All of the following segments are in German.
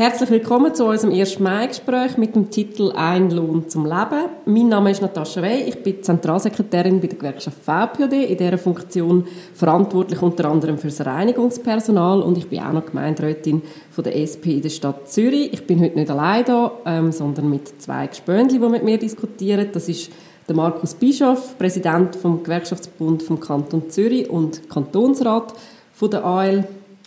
Herzlich willkommen zu unserem 1. Mai-Gespräch mit dem Titel «Ein Lohn zum Leben». Mein Name ist Natascha Wey, ich bin Zentralsekretärin bei der Gewerkschaft VPOD, in dieser Funktion verantwortlich unter anderem für das Reinigungspersonal, und ich bin auch noch Gemeinderätin von der SP in der Stadt Zürich. Ich bin heute nicht allein hier, sondern mit zwei Gespöndli, die mit mir diskutieren. Das ist der Markus Bischoff, Präsident vom Gewerkschaftsbund vom Kanton Zürich und Kantonsrat von der AL.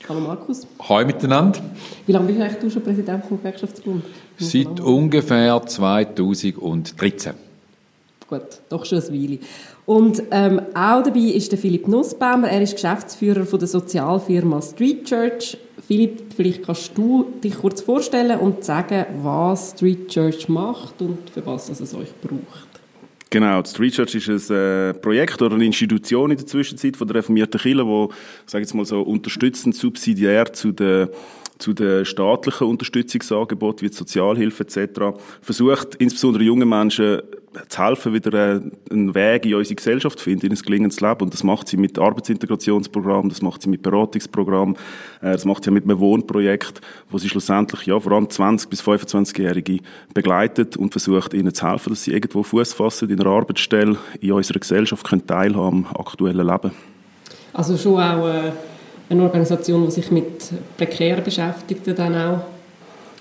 Hallo Markus. Hallo miteinander. Wie lange bist du eigentlich schon Präsident vom Gewerkschaftsbund? Seit ungefähr 2013. Gut, doch schon eine Weile. Und auch dabei ist der Philipp Nussbaumer. Er ist Geschäftsführer von der Sozialfirma Street Church. Philipp, vielleicht kannst du dich kurz vorstellen und sagen, was Street Church macht und für was es euch braucht. Genau, die Street Church ist ein Projekt oder eine Institution in der Zwischenzeit von der reformierten Kirche, die, sage ich jetzt mal so, unterstützend, subsidiär zu den staatlichen Unterstützungsangeboten wie die Sozialhilfe etc. versucht, insbesondere jungen Menschen zu helfen, wieder einen Weg in unsere Gesellschaft zu finden, in ein gelingendes Leben. Und das macht sie mit Arbeitsintegrationsprogrammen, das macht sie mit Beratungsprogrammen, das macht sie mit einem Wohnprojekt, wo sie schlussendlich ja vor allem 20- bis 25-Jährige begleitet und versucht, ihnen zu helfen, dass sie irgendwo Fuß fassen, in einer Arbeitsstelle, in unserer Gesellschaft können teilhaben am aktuellen Leben. Also schon auch eine Organisation, die sich mit prekären Beschäftigten dann auch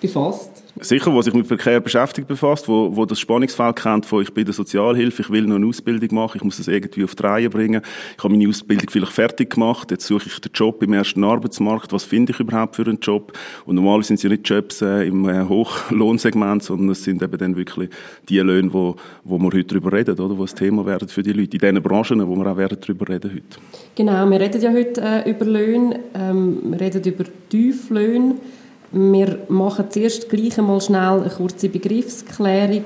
befasst? Sicher, die sich mit prekär Beschäftigten befasst, wo das Spannungsfeld kennt von «Ich bin in der Sozialhilfe, ich will noch eine Ausbildung machen, ich muss das irgendwie auf die Reihe bringen, ich habe meine Ausbildung vielleicht fertig gemacht, jetzt suche ich den Job im ersten Arbeitsmarkt, was finde ich überhaupt für einen Job?» Und normal sind es ja nicht Jobs im Hochlohnsegment, sondern es sind eben dann wirklich die Löhne, wo wir heute darüber reden, oder? Wo ein Thema werden für die Leute, in diesen Branchen, wo wir auch darüber reden heute. Genau, wir reden ja heute über Löhne, wir reden über Tieflöhne. Wir machen zuerst gleich einmal schnell eine kurze Begriffsklärung.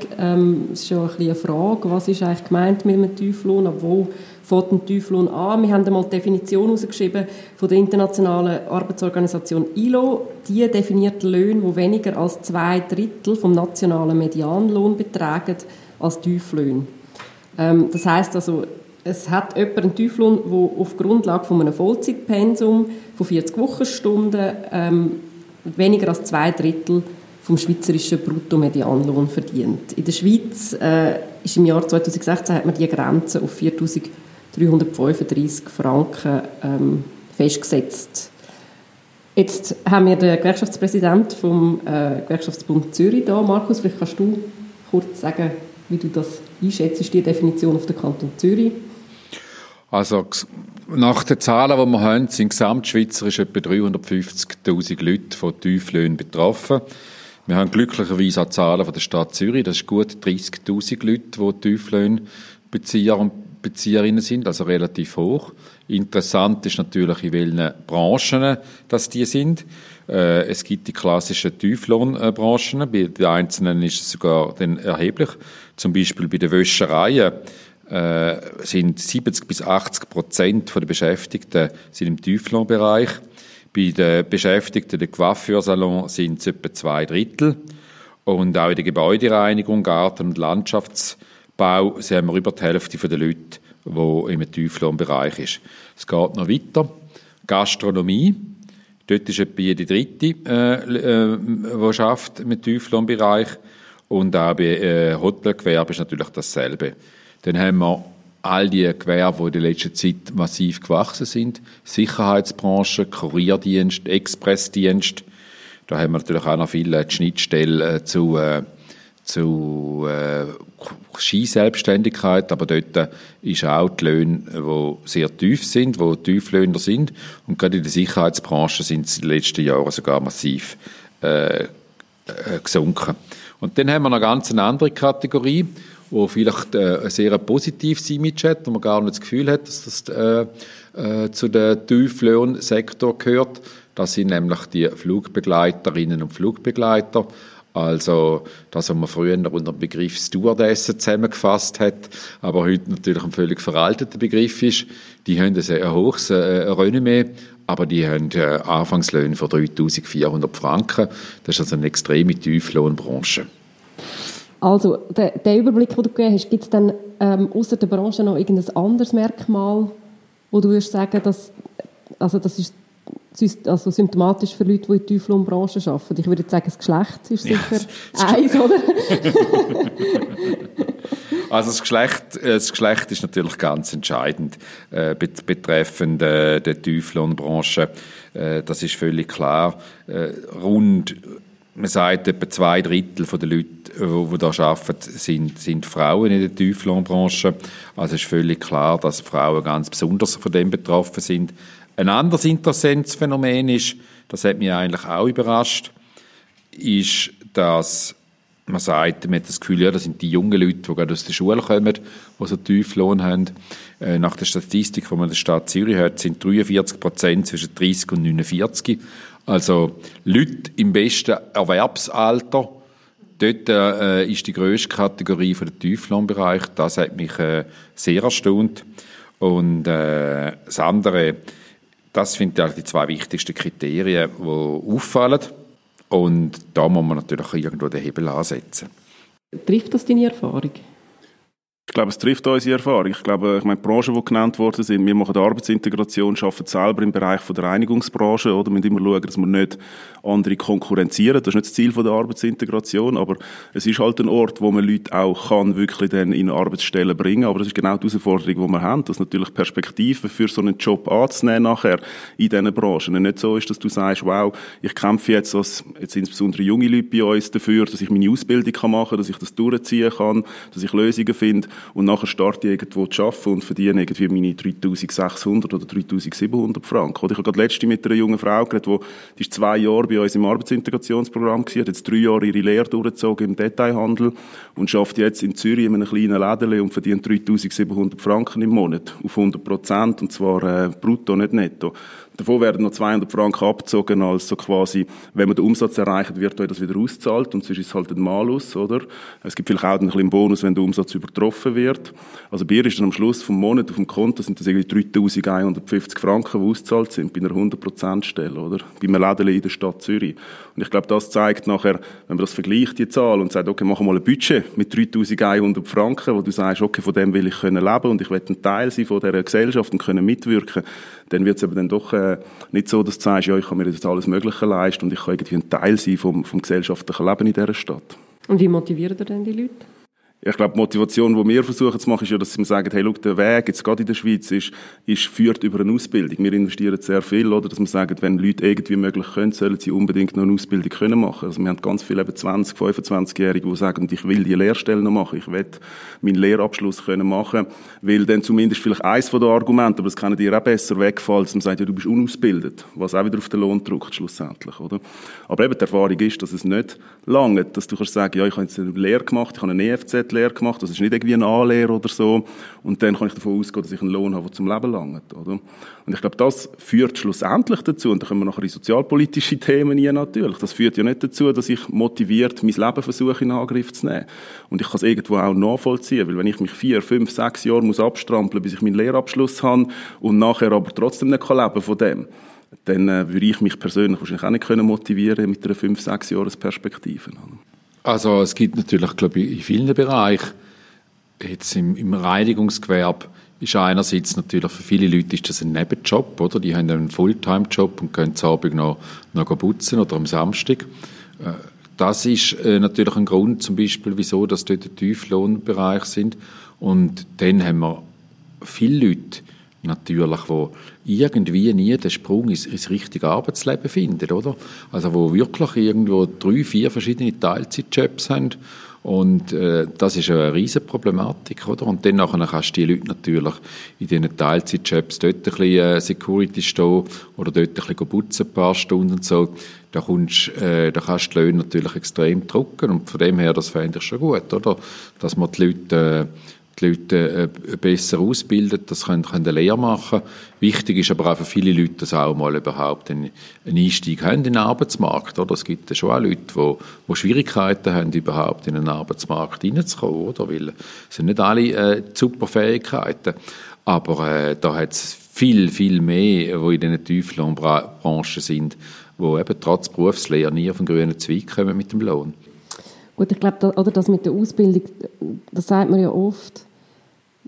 Das ist ja ein bisschen eine Frage, was ist eigentlich gemeint mit einem Tieflohn, ab wo fängt ein Tieflohn an? Wir haben einmal die Definition herausgeschrieben von der internationalen Arbeitsorganisation ILO. Die definiert Löhne, die weniger als 2/3 vom nationalen Medianlohn betragen, als Tieflöhne. Das heisst also, es hat jemand einen Tieflohn, der auf Grundlage von einem Vollzeitpensum von 40 Wochenstunden weniger als 2/3 vom schweizerischen Bruttomedianlohn verdient. In der Schweiz ist im Jahr 2016 hat man die Grenze auf 4'335 Franken festgesetzt. Jetzt haben wir den Gewerkschaftspräsidenten vom Gewerkschaftsbund Zürich da. Markus, vielleicht kannst du kurz sagen, wie du das einschätzt, die Definition auf den Kanton Zürich. Also nach den Zahlen, die wir haben, sind gesamtschweizerisch etwa 350'000 Leute von Tieflöhnen betroffen. Wir haben glücklicherweise auch Zahlen von der Stadt Zürich. Das ist gut 30'000 Leute, die Tieflöhnbezieher und Bezieherinnen sind, also relativ hoch. Interessant ist natürlich, in welchen Branchen dass die sind. Es gibt die klassischen Tieflohnbranchen. Bei den einzelnen ist es sogar dann erheblich. Zum Beispiel bei den Wäschereien. Sind 70-80% der Beschäftigten sind im Tieflohnbereich. Bei den Beschäftigten der Coiffeursalon sind es etwa 2/3. Und auch in der Gebäudereinigung, Garten- und Landschaftsbau haben wir über die Hälfte der Leute, die im Tieflohnbereich ist. Es geht noch weiter. Gastronomie. Dort ist etwa jede dritte, die arbeitet im Tieflohnbereich. Und auch bei Hotelgewerbe ist natürlich dasselbe. Dann haben wir all die Gewerbe, die in der letzten Zeit massiv gewachsen sind. Sicherheitsbranche, Kurierdienst, Expressdienst. Da haben wir natürlich auch noch viele Schnittstellen zu Skiselbstständigkeit. Aber dort ist auch die Löhne, die sehr tief sind, die Tieflöhner sind. Und gerade in der Sicherheitsbranche sind sie in den letzten Jahren sogar massiv gesunken. Und dann haben wir noch ganz eine andere Kategorie, wo vielleicht ein sehr positives Image hat, wo man gar nicht das Gefühl hat, dass das zu dem Tieflohnsektor gehört. Das sind nämlich die Flugbegleiterinnen und Flugbegleiter. Also das, was man früher unter dem Begriff Stewardessen zusammengefasst hat, aber heute natürlich ein völlig veralteter Begriff ist. Die haben ein sehr hohes Renommee, aber die haben Anfangslöhne von 3'400 Franken. Das ist also eine extreme Tieflohnbranche. Also, der Überblick, den du gegeben hast, gibt es dann ausser der Branche noch irgendein anderes Merkmal, wo du würdest sagen, dass, also das ist also symptomatisch für Leute, die in Teufelbranchen arbeiten. Ich würde sagen, das Geschlecht ist sicher eins, oder? Also das Geschlecht ist natürlich ganz entscheidend betreffend der Teufelbranche. Das ist völlig klar. Man sagt, etwa 2/3 der Leute, die hier arbeiten, sind Frauen in der Tieflohnbranche. Also ist völlig klar, dass Frauen ganz besonders von dem betroffen sind. Ein anderes interessantes Phänomen ist, das hat mich eigentlich auch überrascht, ist, dass man sagt, man hat das Gefühl, ja, das sind die jungen Leute, die gerade aus der Schule kommen, die so Tieflohn haben. Nach der Statistik, die man in der Stadt Zürich hat, sind 43% zwischen 30 und 49. Also Leute im besten Erwerbsalter, dort ist die grösste Kategorie von der Tieflohnbereich. Das hat mich sehr erstaunt. Und das andere, das sind die zwei wichtigsten Kriterien, die auffallen. Und da muss man natürlich irgendwo den Hebel ansetzen. Trifft das deine Erfahrung? Ich glaube, es trifft unsere Erfahrung. Ich meine, die Branchen, die genannt worden sind, wir machen Arbeitsintegration, arbeiten selber im Bereich der Reinigungsbranche, oder? Wir müssen immer schauen, dass wir nicht andere konkurrenzieren. Das ist nicht das Ziel der Arbeitsintegration, aber es ist halt ein Ort, wo man Leute auch kann wirklich dann in Arbeitsstellen bringen. Aber das ist genau die Herausforderung, die wir haben, dass natürlich Perspektiven für so einen Job anzunehmen nachher in diesen Branchen. Und nicht so ist, dass du sagst, wow, ich kämpfe jetzt insbesondere junge Leute bei uns dafür, dass ich meine Ausbildung machen kann, dass ich das durchziehen kann, dass ich Lösungen finde. Und nachher starte ich irgendwo zu arbeiten und verdiene irgendwie meine 3'600 oder 3'700 Franken. Ich habe gerade letztens mit einer jungen Frau geredet, die ist 2 Jahre bei uns im Arbeitsintegrationsprogramm gewesen, hat jetzt 3 Jahre ihre Lehre durchgezogen im Detailhandel und arbeitet jetzt in Zürich in einem kleinen Lädeli und verdient 3'700 Franken im Monat auf 100%, und zwar brutto, nicht netto. Davon werden noch 200 Franken abgezogen, also quasi, wenn man den Umsatz erreicht, wird euch das wieder ausgezahlt, und sonst ist es halt ein Malus, oder? Es gibt vielleicht auch einen kleinen Bonus, wenn der Umsatz übertroffen wird. Also bei ihr ist dann am Schluss vom Monat auf dem Konto sind das irgendwie 3'150 Franken, die ausgezahlt sind, bei einer 100%-Stelle, oder? Bei einem Lädchen in der Stadt Zürich. Und ich glaube, das zeigt nachher, wenn man das vergleicht, die Zahl, und sagt, okay, mach mal ein Budget mit 3'100 Franken, wo du sagst, okay, von dem will ich können leben und ich will ein Teil sein von dieser Gesellschaft und können mitwirken, dann wird es aber dann doch nicht so, dass du sagst, ja, ich kann mir jetzt alles Mögliche leisten und ich kann irgendwie ein Teil sein vom gesellschaftlichen Leben in dieser Stadt. Und wie motiviert ihr denn die Leute? Ich glaube, die Motivation, die wir versuchen zu machen, ist ja, dass sie mir sagen, hey, schau, der Weg, jetzt gerade in der Schweiz, führt über eine Ausbildung. Wir investieren sehr viel, oder? Dass wir sagen, wenn Leute irgendwie möglich können, sollen sie unbedingt noch eine Ausbildung können machen. Also wir haben ganz viele eben 20-, 25-Jährige, die sagen, ich will die Lehrstelle noch machen, ich will meinen Lehrabschluss können machen, weil dann zumindest vielleicht eins von den Argumenten, aber das kann dir auch besser wegfallen, dass man sagt, ja, du bist unausgebildet, was auch wieder auf den Lohn drückt, schlussendlich, oder? Aber eben die Erfahrung ist, dass es nicht langt, dass du kannst sagen, ja, ich habe jetzt eine Lehre gemacht, ich habe eine EFZ-Lehre gemacht, das ist nicht irgendwie eine A-Lehre oder so, und dann kann ich davon ausgehen, dass ich einen Lohn habe, der zum Leben langt, oder? Und ich glaube, das führt schlussendlich dazu, und da kommen wir nachher in sozialpolitische Themen rein, natürlich, das führt ja nicht dazu, dass ich motiviert mein Leben versuche, in Angriff zu nehmen. Und ich kann es irgendwo auch nachvollziehen, weil wenn ich mich 4, 5, 6 Jahre muss abstrampeln, bis ich meinen Lehrabschluss habe und nachher aber trotzdem nicht leben von dem, dann würde ich mich persönlich wahrscheinlich auch nicht motivieren mit einer 5, 6 Jahresperspektive. Also es gibt natürlich, glaube ich, in vielen Bereichen, jetzt im Reinigungsgewerbe, ist einerseits natürlich für viele Leute ist das ein Nebenjob, oder? Die haben einen Fulltime-Job und können am Abend noch putzen oder am Samstag. Das ist natürlich ein Grund, zum Beispiel, wieso das dort der Tieflohnbereich sind. Und dann haben wir viele Leute, natürlich, die irgendwie nie den Sprung ins richtige Arbeitsleben finden, oder? Also, wo wirklich irgendwo 3, 4 verschiedene Teilzeitjobs haben. Und das ist eine riesige Problematik, oder? Und dann nachher kannst du die Leute natürlich in diesen Teilzeitjobs dort ein bisschen Security stehen oder dort ein bisschen putzen, ein paar Stunden und so. Da kannst du die Löhne natürlich extrem drücken. Und von dem her, das fände ich schon gut, oder? Dass man die Leute besser ausbilden, das können eine Lehre machen. Wichtig ist aber auch für viele Leute, dass auch mal überhaupt einen Einstieg haben in den Arbeitsmarkt. Oder? Es gibt ja schon auch Leute, die Schwierigkeiten haben, überhaupt in den Arbeitsmarkt hineinzukommen, oder? Weil es sind nicht alle super Fähigkeiten. Aber da hat es viel, viel mehr, die in diesen Tieflohnbranchen sind, die eben trotz Berufslehre nie auf den grünen Zweig kommen mit dem Lohn. Gut, ich glaube, das mit der Ausbildung, das sagt man ja oft.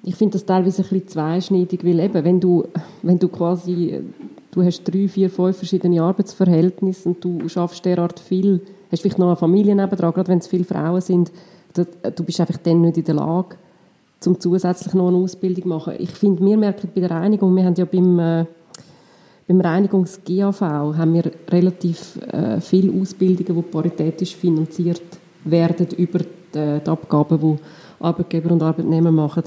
Ich finde das teilweise ein bisschen zweischneidig, weil eben, wenn du quasi du hast 3, 4, 5 verschiedene Arbeitsverhältnisse und du schaffst derart viel, hast vielleicht noch eine Familie nebendran, gerade wenn es viele Frauen sind, du bist einfach dann nicht in der Lage, um zusätzlich noch eine Ausbildung zu machen. Ich finde, wir merken bei der Reinigung, wir haben ja beim Reinigungs-GAV haben wir relativ viele Ausbildungen, die paritätisch finanziert werden über die Abgaben, die Arbeitgeber und Arbeitnehmer machen.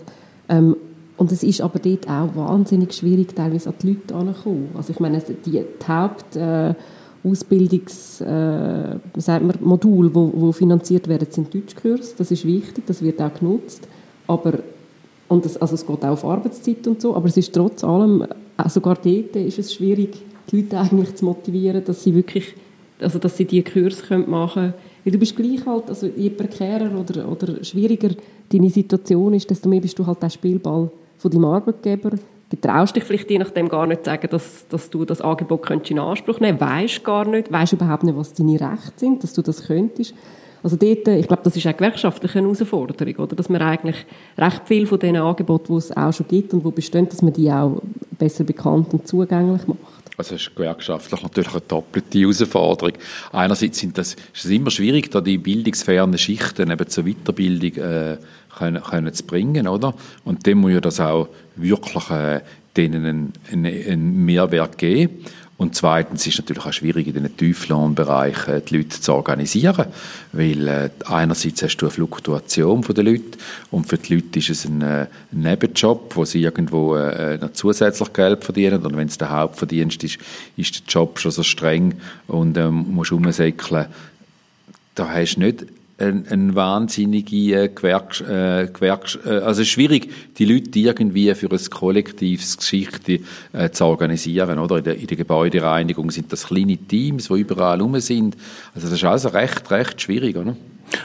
Und es ist aber dort auch wahnsinnig schwierig, teilweise an die Leute heranzukommen. Also ich meine, die Hauptausbildungsmodule, die finanziert werden, sind Deutschkurse. Das ist wichtig, das wird auch genutzt. Aber, und das, also es geht auch auf Arbeitszeit und so, aber es ist trotz allem, sogar dort ist es schwierig, die Leute eigentlich zu motivieren, dass sie wirklich, also dass sie diese Kurse machen können. Weil du bist gleich halt, also je prekärer oder schwieriger deine Situation ist, desto mehr bist du halt der Spielball von deinem Arbeitgeber. Du traust dich vielleicht je nachdem gar nicht zu sagen, dass du das Angebot in Anspruch nehmen könntest. Weisst gar nicht, weisst überhaupt nicht, was deine Rechte sind, dass du das könntest. Also dort, ich glaube, das ist auch gewerkschaftlich eine Herausforderung, oder? Dass man eigentlich recht viel von diesen Angeboten, die es auch schon gibt und die bestehen, dass man die auch besser bekannt und zugänglich macht. Also es ist gewerkschaftlich natürlich eine doppelte Herausforderung. Einerseits ist es immer schwierig, da die bildungsfernen Schichten eben zur Weiterbildung können zu bringen, oder? Und dem muss ja das auch wirklich denen einen Mehrwert geben. Und zweitens ist es natürlich auch schwierig, in diesen Tieflohnbereichen die Leute zu organisieren, weil einerseits hast du eine Fluktuation der Leute und für die Leute ist es ein Nebenjob, wo sie irgendwo noch zusätzlich Geld verdienen, und wenn es der Hauptverdienst ist, ist der Job schon so streng und musst rumsäckeln. Da hast du nicht eine wahnsinnige also es ist schwierig, die Leute irgendwie für ein kollektives Geschichte zu organisieren, oder? In der Gebäudereinigung sind das kleine Teams, die überall rum sind. Also das ist also recht schwierig, oder?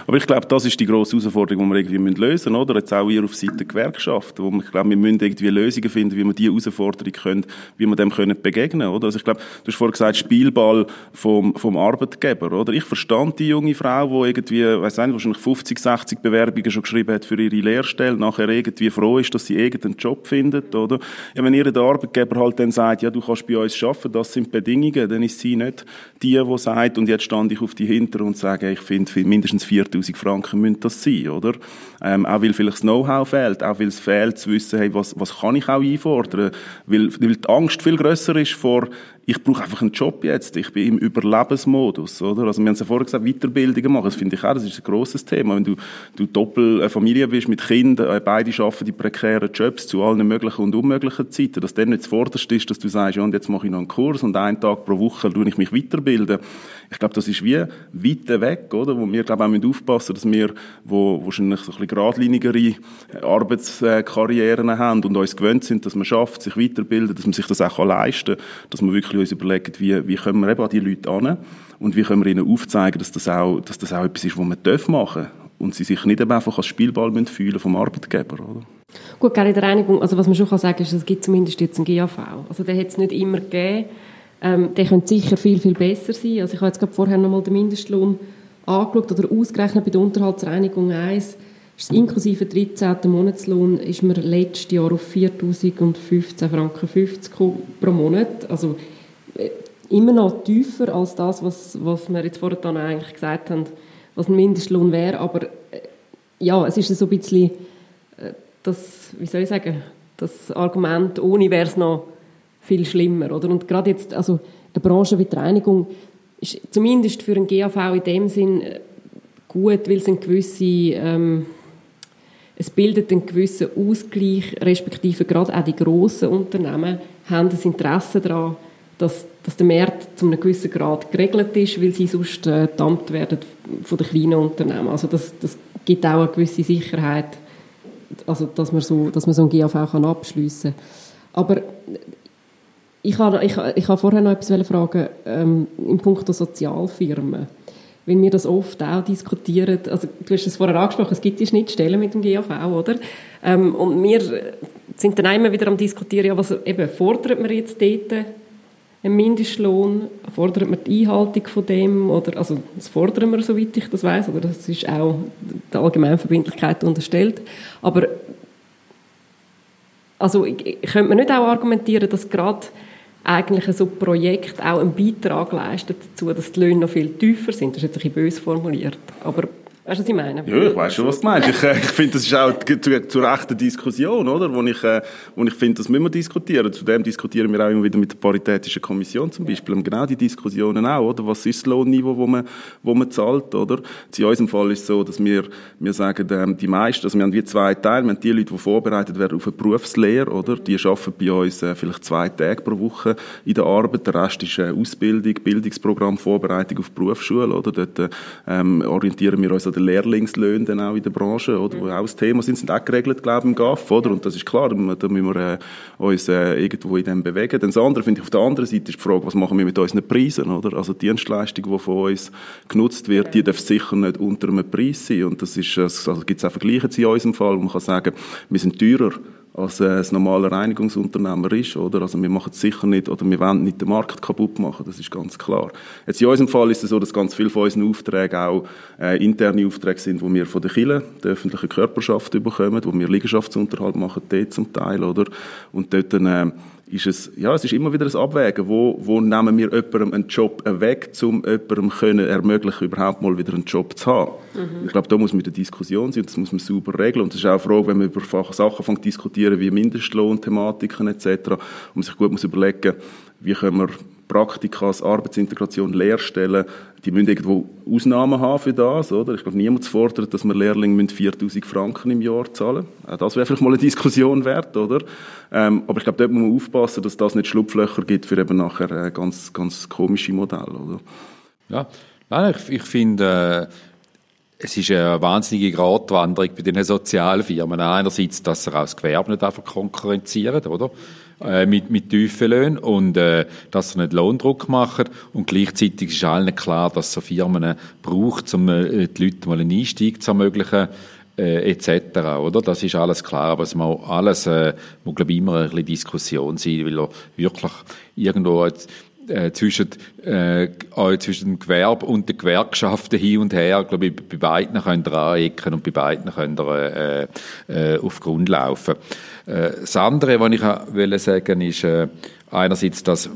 Aber ich glaube, das ist die grosse Herausforderung, die wir irgendwie lösen müssen, oder? Jetzt auch hier auf Seite der Gewerkschaft, wo ich glaube, wir müssen irgendwie Lösungen finden, wie wir diese Herausforderung können, wie wir dem können begegnen, oder? Also ich glaube, du hast vorhin gesagt, Spielball vom Arbeitgeber, oder? Ich verstand die junge Frau, die irgendwie, weiss nicht, wahrscheinlich 50, 60 Bewerbungen schon geschrieben hat für ihre Lehrstelle, nachher irgendwie froh ist, dass sie irgendeinen Job findet, oder? Ja, wenn ihr der Arbeitgeber halt dann sagt, ja, du kannst bei uns arbeiten, das sind die Bedingungen, dann ist sie nicht die sagt, und jetzt stand ich auf die Hinter und sage, ich finde mindestens 4'000 Franken müssen das sein, oder? Auch weil vielleicht das Know-how fehlt, auch weil es fehlt zu wissen, hey, was kann ich auch einfordern? Weil die Angst viel grösser ist vor, ich brauche einfach einen Job jetzt, ich bin im Überlebensmodus, oder? Also wir haben es ja vorher gesagt, Weiterbildungen machen, das finde ich auch, das ist ein grosses Thema. Wenn du doppelt eine Familie bist mit Kindern, beide arbeiten die prekären Jobs zu allen möglichen und unmöglichen Zeiten, dass dann nicht das Vorderste ist, dass du sagst, ja, und jetzt mache ich noch einen Kurs und einen Tag pro Woche tue ich mich weiterbilden. Ich glaube, das ist wie weit weg, oder? Wo wir, glaube ich, auch aufpassen müssen, dass wir, wo wahrscheinlich so ein bisschen geradlinigere Arbeitskarrieren haben und uns gewöhnt sind, dass man schafft, sich weiterbildet, dass man sich das auch leisten kann, dass man wirklich uns überlegen, wie können wir eben an die Leute hin und wie können wir ihnen aufzeigen, dass das auch etwas ist, was man machen darf und sie sich nicht einfach als Spielball fühlen vom Arbeitgeber, oder? Gut, gerade in der Reinigung, also was man schon sagen kann, ist, es gibt zumindest jetzt einen GAV. Also den hat es nicht immer gegeben. Der könnte sicher viel, viel besser sein. Also ich habe jetzt gerade vorher noch mal den Mindestlohn angeschaut oder ausgerechnet bei der Unterhaltsreinigung 1, ist es inklusive 13. Monatslohn, ist man letztes Jahr auf 4.015,50 Franken pro Monat. Also immer noch tiefer als das, was wir jetzt vorhin dann eigentlich gesagt haben, was ein Mindestlohn wäre. Aber ja, es ist so ein bisschen das, wie soll ich sagen, das Argument, ohne wäre es noch viel schlimmer, oder? Und gerade jetzt, also eine Branche wie die Reinigung ist zumindest für einen GAV in dem Sinn gut, weil es eine gewisse, es bildet einen gewissen Ausgleich, respektive gerade auch die grossen Unternehmen haben das Interesse daran, dass der Markt zu einem gewissen Grad geregelt ist, weil sie sonst gedammt werden von den kleinen Unternehmen. Also das gibt auch eine gewisse Sicherheit, also dass man so einen GAV kann abschliessen. Aber ich habe vorher noch etwas fragen, im Punkt der Sozialfirmen. Wenn wir das oft auch diskutieren, also du hast es vorher angesprochen, es gibt die Schnittstellen mit dem GAV, oder? Und wir sind dann immer wieder am diskutieren, ja, was eben fordert man jetzt dort einen Mindestlohn, fordert man die Einhaltung von dem, oder, also das fordern wir, soweit ich das weiss, oder das ist auch der Allgemeinverbindlichkeit unterstellt, aber also könnte man nicht auch argumentieren, dass gerade eigentlich so Projekt auch einen Beitrag leistet dazu, dass die Löhne noch viel tiefer sind. Das ist jetzt ein bisschen böse formuliert, aber weißt du, was ich meine? Ja, ich weiss schon, was du meinst. Ich finde, das ist auch zur rechten Diskussion, oder? Wo ich finde, das müssen wir diskutieren. Zudem diskutieren wir auch immer wieder mit der Paritätischen Kommission zum Beispiel. Ja. Genau die Diskussionen auch, oder? Was ist das Lohnniveau, wo man zahlt, oder? In unserem Fall ist es so, dass wir sagen, die meisten, also wir haben wie zwei Teile. Wir haben die Leute, die vorbereitet werden auf eine Berufslehre, oder? Die arbeiten bei uns vielleicht 2 Tage pro Woche in der Arbeit. Der Rest ist Ausbildung, Bildungsprogramm, Vorbereitung auf Berufsschule, oder? Dort orientieren wir uns an Lehrlingslöhne dann auch in der Branche, oder, wo auch das Thema sind auch geregelt, glaube ich, im GAF, oder? Und das ist klar, da müssen wir uns irgendwo in dem bewegen. Denn das andere, finde ich, auf der anderen Seite ist die Frage, was machen wir mit unseren Preisen, oder? Also die Dienstleistung, die von uns genutzt wird, die darf sicher nicht unter einem Preis sein. Und das ist, also gibt es auch Vergleiche in unserem Fall, wo man kann sagen, wir sind teurer als ein normaler Reinigungsunternehmer ist, oder? Also wir machen es sicher nicht, oder wir wollen nicht den Markt kaputt machen, das ist ganz klar. Jetzt in unserem Fall ist es so, dass ganz viele von unseren Aufträgen auch interne Aufträge sind, die wir von der Kirche, der öffentlichen Körperschaft, bekommen, wo wir Liegenschaftsunterhalt machen, dort zum Teil, oder? Und dort ist es, ja, es ist immer wieder ein Abwägen, wo nehmen wir jemandem einen Job weg, um jemandem können ermöglichen, überhaupt mal wieder einen Job zu haben. Mhm. Ich glaube, da muss man in der Diskussion sein, das muss man sauber regeln. Und es ist auch eine Frage, wenn man über Sachen zu diskutieren, wie Mindestlohnthematiken etc., man sich gut muss überlegen, wie können wir Praktika, Arbeitsintegration, Lehrstellen, die müssen irgendwo Ausnahmen haben für das, oder? Ich glaube, niemand fordert, dass wir Lehrlinge 4'000 Franken im Jahr zahlen müssen. Auch das wäre vielleicht mal eine Diskussion wert, oder? Aber ich glaube, dort muss man aufpassen, dass das nicht Schlupflöcher gibt für eben nachher ganz, ganz komische Modelle, oder? Ja, nein, ich finde, es ist eine wahnsinnige Gratwanderung bei den Sozialfirmen. Einerseits, dass sie auch das Gewerbe nicht einfach konkurrenzieren, oder? Mit tiefen Löhnen und dass sie nicht Lohndruck machen. Und gleichzeitig ist allen klar, dass so Firmen braucht, um die Leute mal einen Einstieg zu ermöglichen, etc. Oder? Das ist alles klar, aber es muss alles muss, glaube ich, immer ein bisschen Diskussion sein, weil er wirklich irgendwo zwischen dem Gewerbe und den Gewerkschaften hin und her, glaube ich, bei beiden könnt ihr anecken und bei beiden könnt ihr auf Grund laufen. Das andere, was ich wollte sagen, ist einerseits das,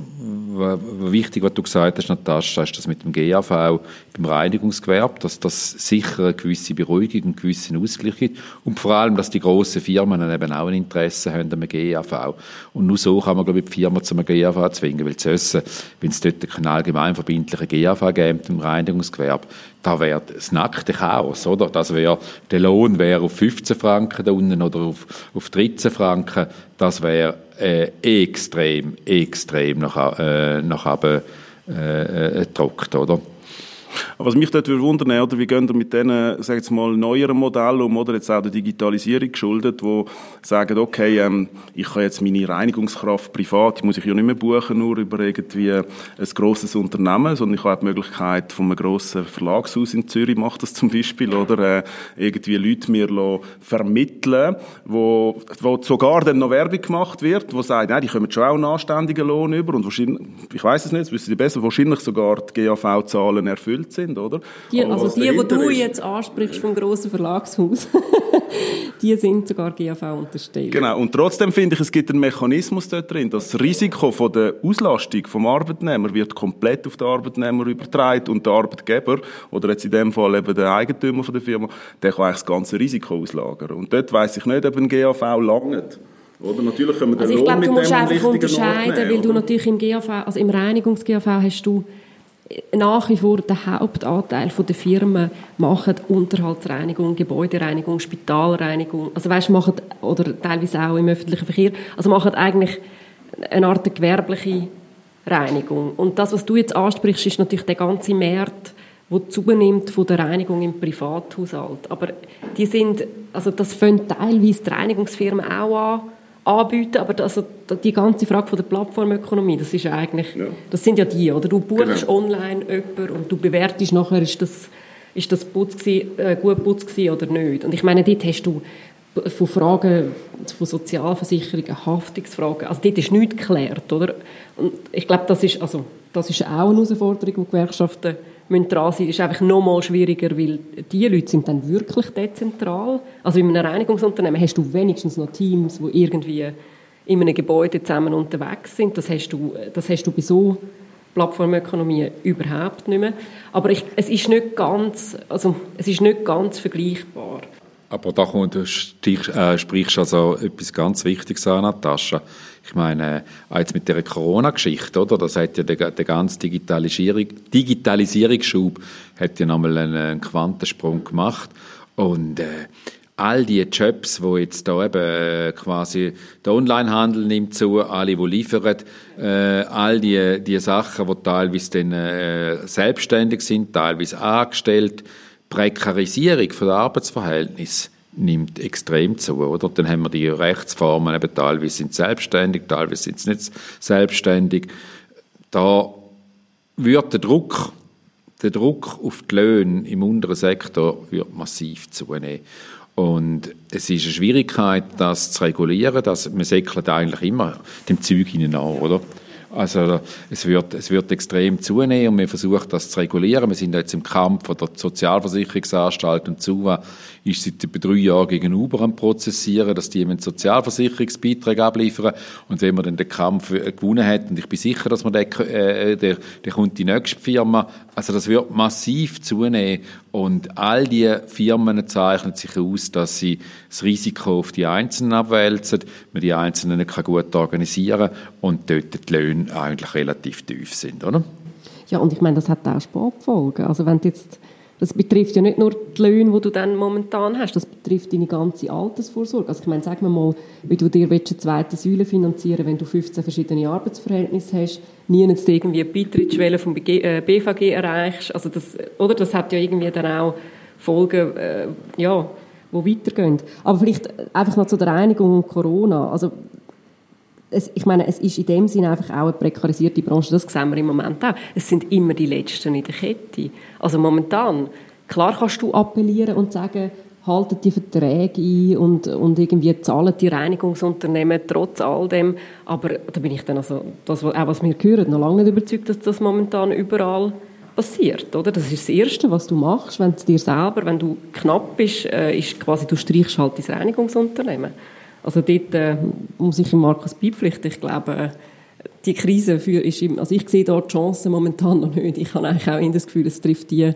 wichtig, was du gesagt hast, Natascha, ist das mit dem GAV beim Reinigungsgewerbe, dass das sicher eine gewisse Beruhigung und einen gewissen Ausgleich gibt und vor allem, dass die grossen Firmen eben auch ein Interesse haben an einem GAV. Und nur so kann man, glaube ich, die Firma zu einem GAV zwingen, weil zuerst, wenn es dort einen allgemeinverbindlichen GAV gäbe im Reinigungsgewerbe, da wäre das nackte Chaos, oder? Das wäre, der Lohn wäre auf 15 Franken da unten oder auf 13 Franken, das wäre extrem nach oben gedruckt, oder? Aber was mich dort wundern würde, oder, wie gehen wir mit diesen, sag jetzt mal, neueren Modellen um, oder jetzt auch der Digitalisierung geschuldet, die sagen, okay, ich kann jetzt meine Reinigungskraft privat, die muss ich ja nicht mehr buchen, nur über irgendwie ein grosses Unternehmen, sondern ich habe auch die Möglichkeit, von einem grossen Verlagshaus in Zürich macht das zum Beispiel, oder irgendwie Leute mir vermitteln, wo sogar dann noch Werbung gemacht wird, die sagen, nein, die kommen schon auch einen anständigen Lohn über und wahrscheinlich, ich weiss es nicht, das wissen die besser, wahrscheinlich sogar die GAV-Zahlen erfüllt sind, oder? Die du jetzt ansprichst vom grossen Verlagshaus, die sind sogar GAV unterstellt. Genau, und trotzdem finde ich, es gibt einen Mechanismus dort drin, dass das Risiko von der Auslastung vom Arbeitnehmer wird komplett auf den Arbeitnehmer übertragen und der Arbeitgeber, oder jetzt in dem Fall eben der Eigentümer von der Firma, der kann eigentlich das ganze Risiko auslagern. Und dort weiss ich nicht, ob ein GAV langt. Oder? Natürlich können wir den Lohn mit dem richtigen Ort nehmen. Ich glaube, du musst einfach unterscheiden, weil du natürlich im GAV, also im Reinigungs-GAV hast du nach wie vor den Hauptanteil der Firmen machen Unterhaltsreinigung, Gebäudereinigung, Spitalreinigung, also weißt, machen, oder teilweise auch im öffentlichen Verkehr, also machen eigentlich eine Art gewerbliche Reinigung. Und das, was du jetzt ansprichst, ist natürlich der ganze Markt, der zunimmt von der Reinigung im Privathaushalt. Aber die sind, also das fangen teilweise die Reinigungsfirmen auch an, anbieten, aber also die ganze Frage von der Plattformökonomie, das ist eigentlich, ja, das sind ja die, oder? Du buchst genau online jemanden und du bewertest nachher, ist das Putz gewesen, gut Putz gewesen oder nicht. Und ich meine, dort hast du von Fragen, von Sozialversicherungen, Haftungsfragen, also dort ist nichts geklärt, oder? Und ich glaube, das ist auch eine Herausforderung, die Gewerkschaften dran sein müssen. Das ist einfach noch mal schwieriger, weil die Leute sind dann wirklich dezentral. Also in einem Reinigungsunternehmen hast du wenigstens noch Teams, die irgendwie in einem Gebäude zusammen unterwegs sind. Das hast du bei so Plattformökonomie überhaupt nicht mehr. Aber es ist nicht ganz vergleichbar. Aber da sprichst du also etwas ganz Wichtiges an, Natascha. Ich meine, jetzt mit dieser Corona-Geschichte, oder? Das hat ja der ganze Digitalisierungsschub hat ja nochmal einen Quantensprung gemacht. Und all die Jobs, die jetzt da eben quasi der Onlinehandel nimmt zu, alle, die liefern, all die Sachen, die teilweise dann selbstständig sind, teilweise angestellt. Prekarisierung von Arbeitsverhältnis nimmt extrem zu, oder? Dann haben wir die Rechtsformen, eben teilweise sind selbstständig, teilweise sind sie nicht selbstständig. Da wird der Druck auf die Löhne im unteren Sektor wird massiv zunehmen. Und es ist eine Schwierigkeit, das zu regulieren. Man säckelt eigentlich immer dem Zeug hinein, oder? Also es wird extrem zunehmen und wir versuchen das zu regulieren. Wir sind jetzt im Kampf der Sozialversicherungsanstalt und ZUWA ist seit etwa 3 Jahren gegen Uber am Prozessieren, dass die Sozialversicherungsbeiträge abliefern. Und wenn man dann den Kampf gewonnen hat, und ich bin sicher, dass man der kommt die nächste Firma, also das wird massiv zunehmen. Und all die Firmen zeichnen sich aus, dass sie das Risiko auf die Einzelnen abwälzen, man die Einzelnen nicht gut organisieren kann und dort die Löhne eigentlich relativ tief sind, oder? Ja, und ich meine, das hat auch Sportfolgen. Also wenn jetzt, das betrifft ja nicht nur die Löhne, die du dann momentan hast, das betrifft deine ganze Altersvorsorge. Also ich meine, sagen wir mal, wie du dir eine zweite Säule finanzieren willst, wenn du 15 verschiedene Arbeitsverhältnisse hast, nie irgendwie eine Beitrittsschwelle vom BVG erreichst. Also das, oder? Das hat ja irgendwie dann auch Folgen, ja, die weitergehen. Aber vielleicht einfach noch zu der Einigung und Corona. Also ich meine, es ist in dem Sinne einfach auch eine prekarisierte Branche, das sehen wir im Moment auch. Es sind immer die Letzten in der Kette. Also momentan, klar kannst du appellieren und sagen, haltet die Verträge ein und irgendwie zahlen die Reinigungsunternehmen trotz all dem. Aber da bin ich dann, also das, auch was wir hören, noch lange nicht überzeugt, dass das momentan überall passiert, oder? Das ist das Erste, was du machst, wenn es dir selber, wenn du knapp bist, ist quasi, du streichst halt dein Reinigungsunternehmen. Also dort muss ich Markus beipflichten. Ich glaube, die Krise ich sehe da die Chancen momentan noch nicht. Ich habe eigentlich auch immer das Gefühl, es trifft die, die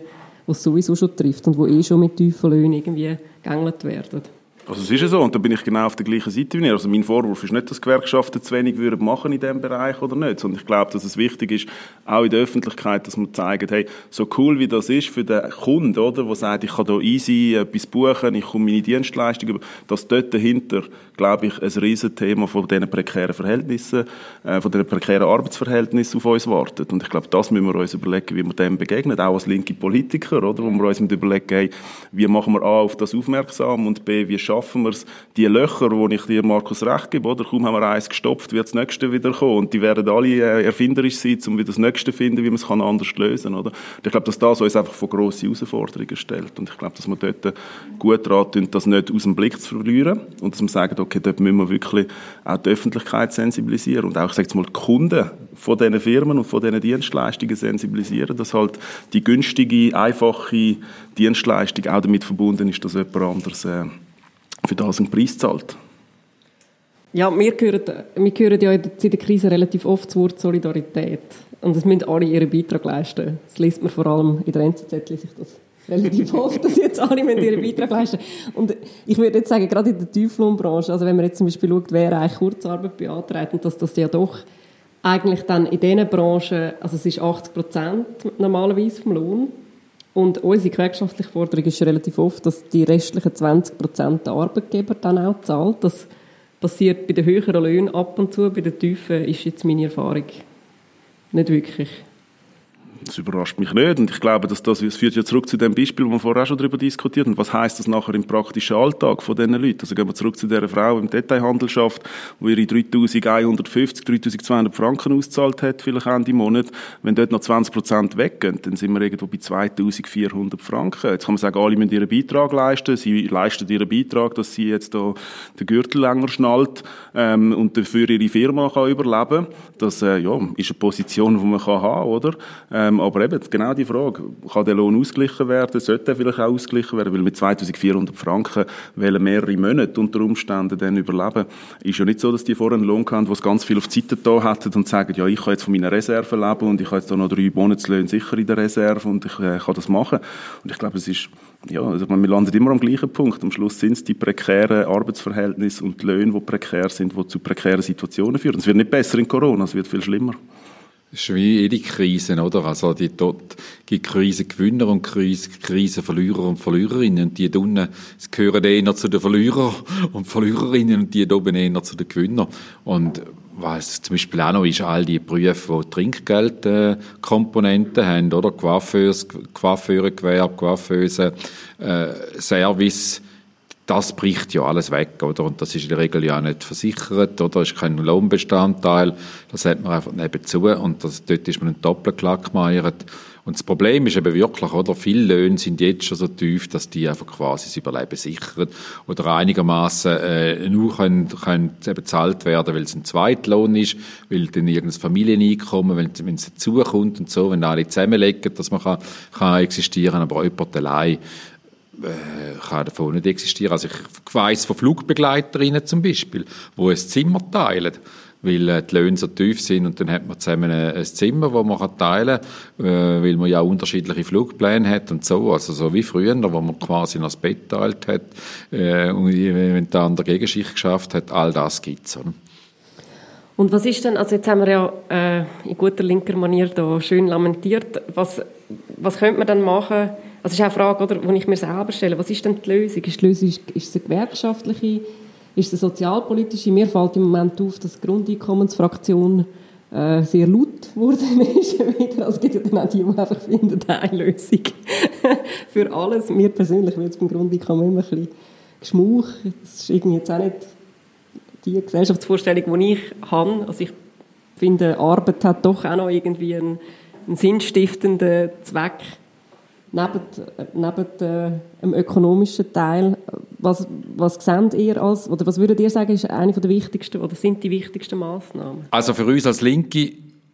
es sowieso schon trifft und die schon mit tiefen Löhnen irgendwie gegängelt werden. Also es ist ja so, und da bin ich genau auf der gleichen Seite wie ihr. Also mein Vorwurf ist nicht, dass Gewerkschaften zu wenig machen in diesem Bereich oder nicht, sondern ich glaube, dass es wichtig ist, auch in der Öffentlichkeit, dass man zeigt, hey, so cool wie das ist für den Kunden, oder, der sagt, ich kann hier easy etwas buchen, ich komme meine Dienstleistung über, dass dort dahinter, glaube ich, ein riesen Thema von diesen prekären Verhältnissen, von diesen prekären Arbeitsverhältnissen auf uns wartet. Und ich glaube, das müssen wir uns überlegen, wie wir dem begegnen, auch als linke Politiker, oder, wo wir uns überlegen, hey, wie machen wir A, auf das aufmerksam und B, wie schaffen wir es, die Löcher, wo ich dir, Markus, recht gebe, oder? Kaum haben wir eins gestopft, wird das nächste wieder kommen. Und die werden alle erfinderisch sein, um wieder das nächste zu finden, wie man es anders lösen kann. Oder? Und ich glaube, dass das uns einfach vor grosse Herausforderungen stellt. Und ich glaube, dass wir dort gut daran tun, das nicht aus dem Blick zu verlieren. Und dass wir sagen, okay, dort müssen wir wirklich auch die Öffentlichkeit sensibilisieren. Und auch, ich sage jetzt mal, die Kunden von diesen Firmen und von diesen Dienstleistungen sensibilisieren, dass halt die günstige, einfache Dienstleistung auch damit verbunden ist, dass jemand anderes für das einen Preis zahlt. Ja, wir hören ja in der Krise relativ oft das Wort Solidarität. Und es müssen alle ihren Beitrag leisten. Das liest man vor allem in der NZZ, lese ich das relativ oft, dass jetzt alle ihren Beitrag leisten müssen. Und ich würde jetzt sagen, gerade in der Tieflohnbranche, also wenn man jetzt zum Beispiel schaut, wer eigentlich Kurzarbeit beantragt, und dass das ja doch eigentlich dann in diesen Branchen, also es ist 80% normalerweise vom Lohn. Und unsere gewerkschaftliche Forderung ist relativ oft, dass die restlichen 20% der Arbeitgeber dann auch zahlt. Das passiert bei den höheren Löhnen ab und zu, bei den tiefen ist jetzt meine Erfahrung nicht wirklich. Das überrascht mich nicht und ich glaube, dass das führt ja zurück zu dem Beispiel, wo wir vorher auch schon darüber diskutiert haben. Und was heisst das nachher im praktischen Alltag von diesen Leuten? Also gehen wir zurück zu dieser Frau im Detailhandel schafft, die ihre 3.150, 3.200 Franken ausgezahlt hat, vielleicht Ende Monat. Wenn dort noch 20% weggehen, dann sind wir irgendwo bei 2.400 Franken. Jetzt kann man sagen, alle müssen ihren Beitrag leisten. Sie leisten ihren Beitrag, dass sie jetzt da den Gürtel länger schnallt und dafür ihre Firma kann überleben kann. Das ist eine Position, die man kann haben kann, oder? Aber eben genau die Frage, kann der Lohn ausgeglichen werden, sollte er vielleicht auch ausgeglichen werden, weil mit 2400 Franken wollen mehrere Monate unter Umständen dann überleben. Ist ja nicht so, dass die vorher einen Lohn hatten, wo sie ganz viel auf die Seite da hatten und sagen, ja, ich kann jetzt von meiner Reserve leben und ich habe jetzt da noch 3 Monatslöhne sicher in der Reserve und ich kann das machen. Und ich glaube, es ist, ja, also wir landen immer am gleichen Punkt. Am Schluss sind es die prekären Arbeitsverhältnisse und die Löhne, die prekär sind, die zu prekären Situationen führen. Es wird nicht besser in Corona, es wird viel schlimmer. Das ist wie jede Krise, oder? Also, dort gibt Krisengewinner und Krisenverlierer und Verliererinnen. Und die da unten gehören eher zu den Verlierern und Verliererinnen und die da oben eher zu den Gewinnern. Und was zum Beispiel auch noch ist, all die Berufe, die Trinkgeldkomponenten haben, oder? Coiffeurengewerbe, Coiffeuse, Service. Das bricht ja alles weg, oder? Und das ist in der Regel ja auch nicht versichert, oder? Ist kein Lohnbestandteil. Das hat man einfach nebenzu. Und dort ist man doppelt gelackmeiert. Und das Problem ist eben wirklich, oder? Viele Löhne sind jetzt schon so tief, dass die einfach quasi das Überleben sichern. Oder einigermaßen, nur können eben bezahlt werden, weil es ein Zweitlohn ist, weil dann irgendein Familieneinkommen, wenn es dazukommt und so, wenn alle zusammenlegen, dass man kann existieren, aber jemand allein kann davon nicht existieren. Also ich weiss von Flugbegleiterinnen zum Beispiel, die ein Zimmer teilen, weil die Löhne so tief sind und dann hat man zusammen ein Zimmer, das man teilen kann, weil man ja unterschiedliche Flugpläne hat und so. Also so wie früher, wo man quasi noch das Bett teilt hat und wenn der andere Gegenschicht geschafft hat, all das gibt es. Und was ist denn, also jetzt haben wir ja in guter linker Manier da schön lamentiert, was könnte man dann machen? Das ist auch eine Frage, oder, die ich mir selber stelle. Was ist denn die Lösung? Ist die Lösung, ist es eine gewerkschaftliche, ist es eine sozialpolitische? Mir fällt im Moment auf, dass die Grundeinkommensfraktion sehr laut geworden ist. Es gibt ja dann auch die, die einfach finden, eine Lösung für alles. Mir persönlich wird es beim Grundeinkommen immer ein bisschen geschmuch. Das ist irgendwie jetzt auch nicht die Gesellschaftsvorstellung, die ich habe. Also ich finde, Arbeit hat doch auch noch irgendwie einen sinnstiftenden Zweck. Neben dem ökonomischen Teil, was seht ihr als, oder was würdet ihr sagen, ist eine der wichtigsten, oder sind die wichtigsten Massnahmen? Also für uns als Linke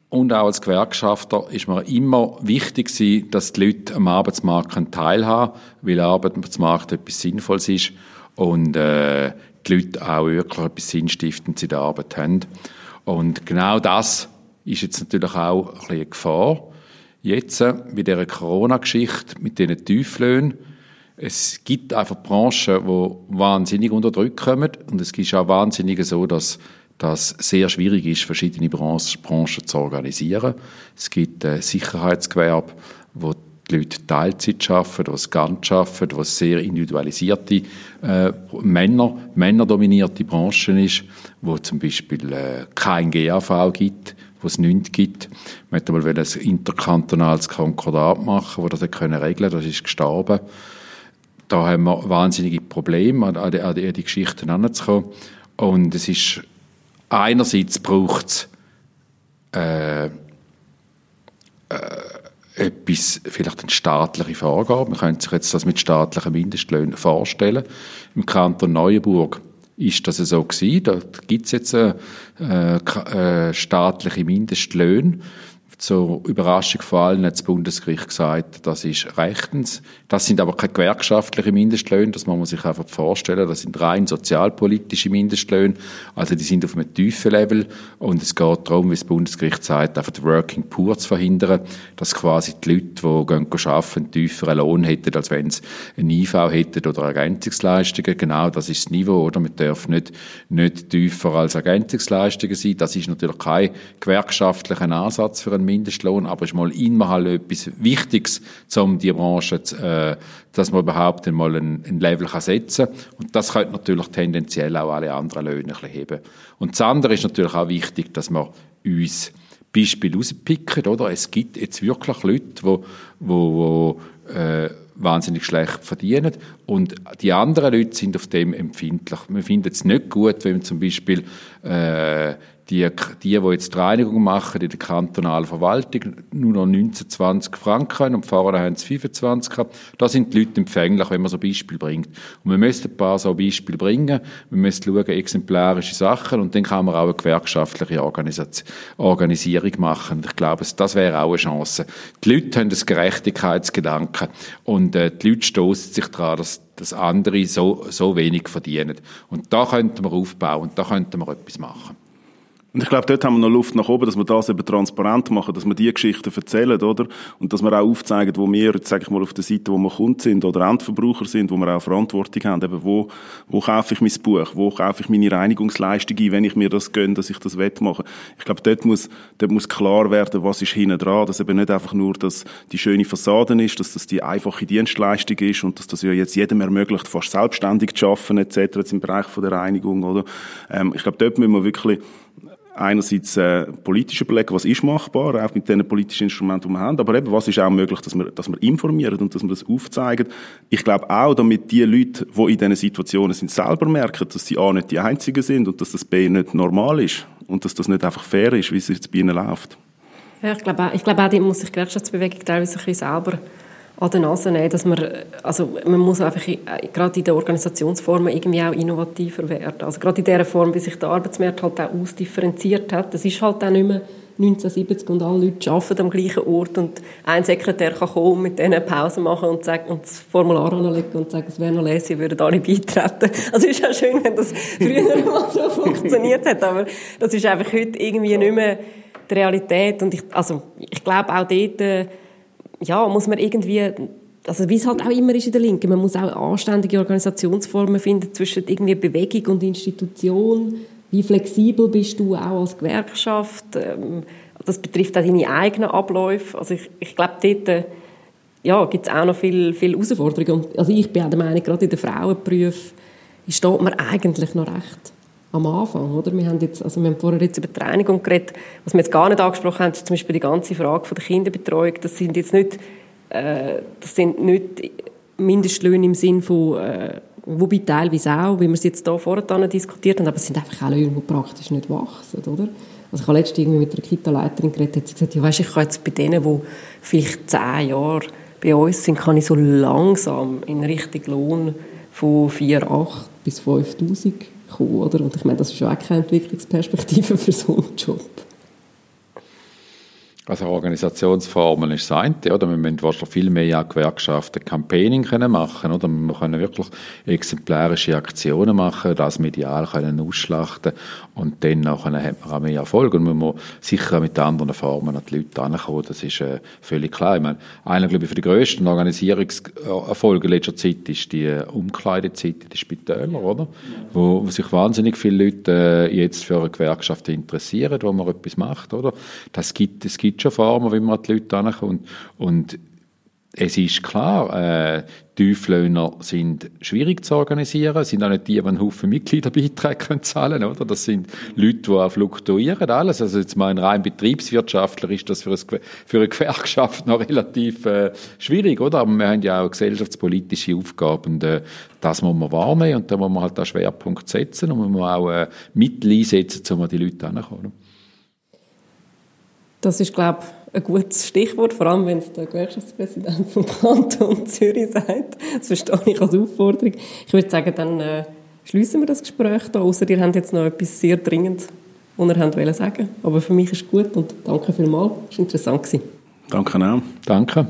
und auch als Gewerkschafter ist mir immer wichtig gewesen, dass die Leute am Arbeitsmarkt teilhaben können, weil der Arbeitsmarkt etwas Sinnvolles ist und die Leute auch wirklich etwas Sinnstiftendes in der Arbeit haben. Und genau das ist jetzt natürlich auch ein bisschen eine Gefahr. Jetzt, mit dieser Corona-Geschichte, mit diesen Tieflöhnen, es gibt einfach Branchen, die wahnsinnig unter Druck kommen. Und es ist auch wahnsinnig so, dass das sehr schwierig ist, verschiedene Branchen zu organisieren. Es gibt Sicherheitsgewerbe, wo die Leute Teilzeit arbeiten, die ganz arbeiten, wo es sehr individualisierte, männerdominierte Branchen ist, wo zum Beispiel kein GAV gibt, wo es nichts gibt. Man wollte mal ein interkantonales Konkordat machen, das das regeln konnte. Das ist gestorben. Da haben wir wahnsinnige Probleme, an die Geschichten heranzukommen. Und es ist, einerseits braucht es etwas, vielleicht eine staatliche Vorgabe. Man könnte sich jetzt das mit staatlichen Mindestlöhnen vorstellen. Im Kanton Neuenburg ist das so gewesen. Da gibt es jetzt staatliche Mindestlöhne. Zur Überraschung vor allem hat das Bundesgericht gesagt, das ist rechtens. Das sind aber keine gewerkschaftlichen Mindestlöhne, das muss man sich einfach vorstellen. Das sind rein sozialpolitische Mindestlöhne, also die sind auf einem tiefen Level. Und es geht darum, wie das Bundesgericht sagt, einfach die Working Poor zu verhindern, dass quasi die Leute, die arbeiten, einen tieferen Lohn hätten, als wenn sie einen IV hätten oder Ergänzungsleistungen. Genau, das ist das Niveau, oder? Man darf nicht tiefer als Ergänzungsleistungen sein. Das ist natürlich kein gewerkschaftlicher Ansatz für einen Mindestlohn, aber ist mal innerhalb etwas Wichtiges, um die Branche, dass man überhaupt einmal ein Level setzen kann. Und das könnte natürlich tendenziell auch alle anderen Löhne ein bisschen heben. Und das andere ist natürlich auch wichtig, dass wir uns Beispiele rauspicken, oder? Es gibt jetzt wirklich Leute, die wahnsinnig schlecht verdienen Und die anderen Leute sind auf dem empfindlich. Wir finden es nicht gut, wenn zum Beispiel die jetzt die Reinigung machen in der kantonalen Verwaltung, nur noch 19, 20 Franken haben und vorher haben sie 25 gehabt. Da sind die Leute empfänglich, wenn man so Beispiele bringt. Und wir müssen ein paar so Beispiele bringen, wir müssen schauen, exemplarische Sachen, und dann kann man auch eine gewerkschaftliche Organisierung machen. Und ich glaube, das wäre auch eine Chance. Die Leute haben das Gerechtigkeitsgedanken und die Leute stossen sich daran, dass andere so wenig verdienen. Und da könnten wir aufbauen und da könnten wir etwas machen. Und ich glaube, dort haben wir noch Luft nach oben, dass wir das eben transparent machen, dass wir die Geschichten erzählen, oder? Und dass wir auch aufzeigen, wo wir, jetzt sage ich mal, auf der Seite, wo wir Kunden sind oder Endverbraucher sind, wo wir auch Verantwortung haben, eben wo kaufe ich mein Buch, wo kaufe ich meine Reinigungsleistung ein, wenn ich mir das gönne, dass ich das wettmache. Ich glaube, dort muss klar werden, was ist hinten dran, dass eben nicht einfach nur, dass die schöne Fassaden ist, dass das die einfache Dienstleistung ist und dass das ja jetzt jedem ermöglicht, fast selbstständig zu arbeiten, etc., jetzt im Bereich von der Reinigung, oder? Ich glaube, dort müssen wir wirklich einerseits politische Belege, was ist machbar, auch mit den politischen Instrumenten, die wir haben, aber eben, was ist auch möglich, dass wir informieren und dass wir das aufzeigen. Ich glaube auch, damit die Leute, die in diesen Situationen sind, selber merken, dass sie A, nicht die Einzigen sind und dass das B, nicht normal ist und dass das nicht einfach fair ist, wie es jetzt bei ihnen läuft. Ja, ich glaube auch, die muss sich die Gewerkschaftsbewegung teilweise ein bisschen selber an der Nase nehmen, dass man muss einfach gerade in den Organisationsformen irgendwie auch innovativer werden. Also gerade in der Form, wie sich der Arbeitsmarkt halt auch ausdifferenziert hat. Das ist halt auch nicht mehr 1970 und alle Leute arbeiten am gleichen Ort und ein Sekretär kann kommen und mit denen Pause machen und sagen, und das Formular anlegen und sagen, es wäre noch lässig, würden alle beitreten. Also es ist auch schön, wenn das früher mal so funktioniert hat, aber das ist einfach heute irgendwie nicht mehr die Realität. Und ich glaube auch dort, ja, muss man irgendwie, also wie es halt auch immer ist in der Linken, man muss auch anständige Organisationsformen finden zwischen irgendwie Bewegung und Institution. Wie flexibel bist du auch als Gewerkschaft? Das betrifft auch deine eigenen Abläufe. Also ich glaube, dort ja, gibt es auch noch viele Herausforderungen. Also ich bin auch der Meinung, gerade in den Frauenberufen steht man eigentlich noch recht am Anfang, oder? Wir haben vorher jetzt über die Reinigung geredet. Was wir jetzt gar nicht angesprochen haben, ist zum Beispiel die ganze Frage von der Kinderbetreuung. Das sind jetzt nicht, das sind nicht Mindestlöhne im Sinn von, wobei teilweise auch, wie wir es jetzt hier vorhin diskutiert haben, aber es sind einfach auch Löhne, die praktisch nicht wachsen, oder? Also ich habe letztens irgendwie mit einer Kita-Leiterin geredet, hat sie gesagt, ja, weißt, ich kann jetzt bei denen, die vielleicht 10 Jahre bei uns sind, kann ich so langsam in Richtung Lohn von 4'8 bis 5'000 kommen, oder? Und ich meine, das ist auch keine Entwicklungsperspektive für so einen Job. Also Organisationsformen ist das eine, oder? Wir müssen wahrscheinlich viel mehr an Gewerkschaften Campaigning machen, oder? Wir können wirklich exemplarische Aktionen machen, das medial können ausschlachten und dann nachher hat man auch mehr Erfolg und man muss sicher mit anderen Formen an die Leute herankommen, das ist völlig klar. Ich meine, einer, glaube ich, von den grössten Organisierungserfolgen letzter Zeit ist die Umkleidezeit in den Spitälern, oder? Wo sich wahnsinnig viele Leute jetzt für eine Gewerkschaft interessieren, wo man etwas macht, oder? Es gibt schon Formen, wie man an die Leute herankommt. Und es ist klar, Tieflöhner sind schwierig zu organisieren. Es sind auch nicht die, die einen Haufen Mitgliederbeiträge zahlen können. Oder? Das sind Leute, die auch fluktuieren. Alles. Also jetzt mal ein rein Betriebswirtschaftler ist das für eine Gewerkschaft noch relativ schwierig. Oder? Aber wir haben ja auch gesellschaftspolitische Aufgaben. Und, das muss man wahrnehmen und da muss man halt auch Schwerpunkt setzen. Und man muss auch Mittel einsetzen, um an die Leute heranzukommen. Das ist, glaube ich, ein gutes Stichwort, vor allem wenn es der Gewerkschaftspräsident vom Kanton Zürich sagt. Das verstehe ich als Aufforderung. Ich würde sagen, dann schließen wir das Gespräch hier, ausser ihr habt jetzt noch etwas sehr Dringendes, was ihr wollt sagen. Aber für mich ist es gut und danke vielmals, es war interessant. Danke auch. Danke.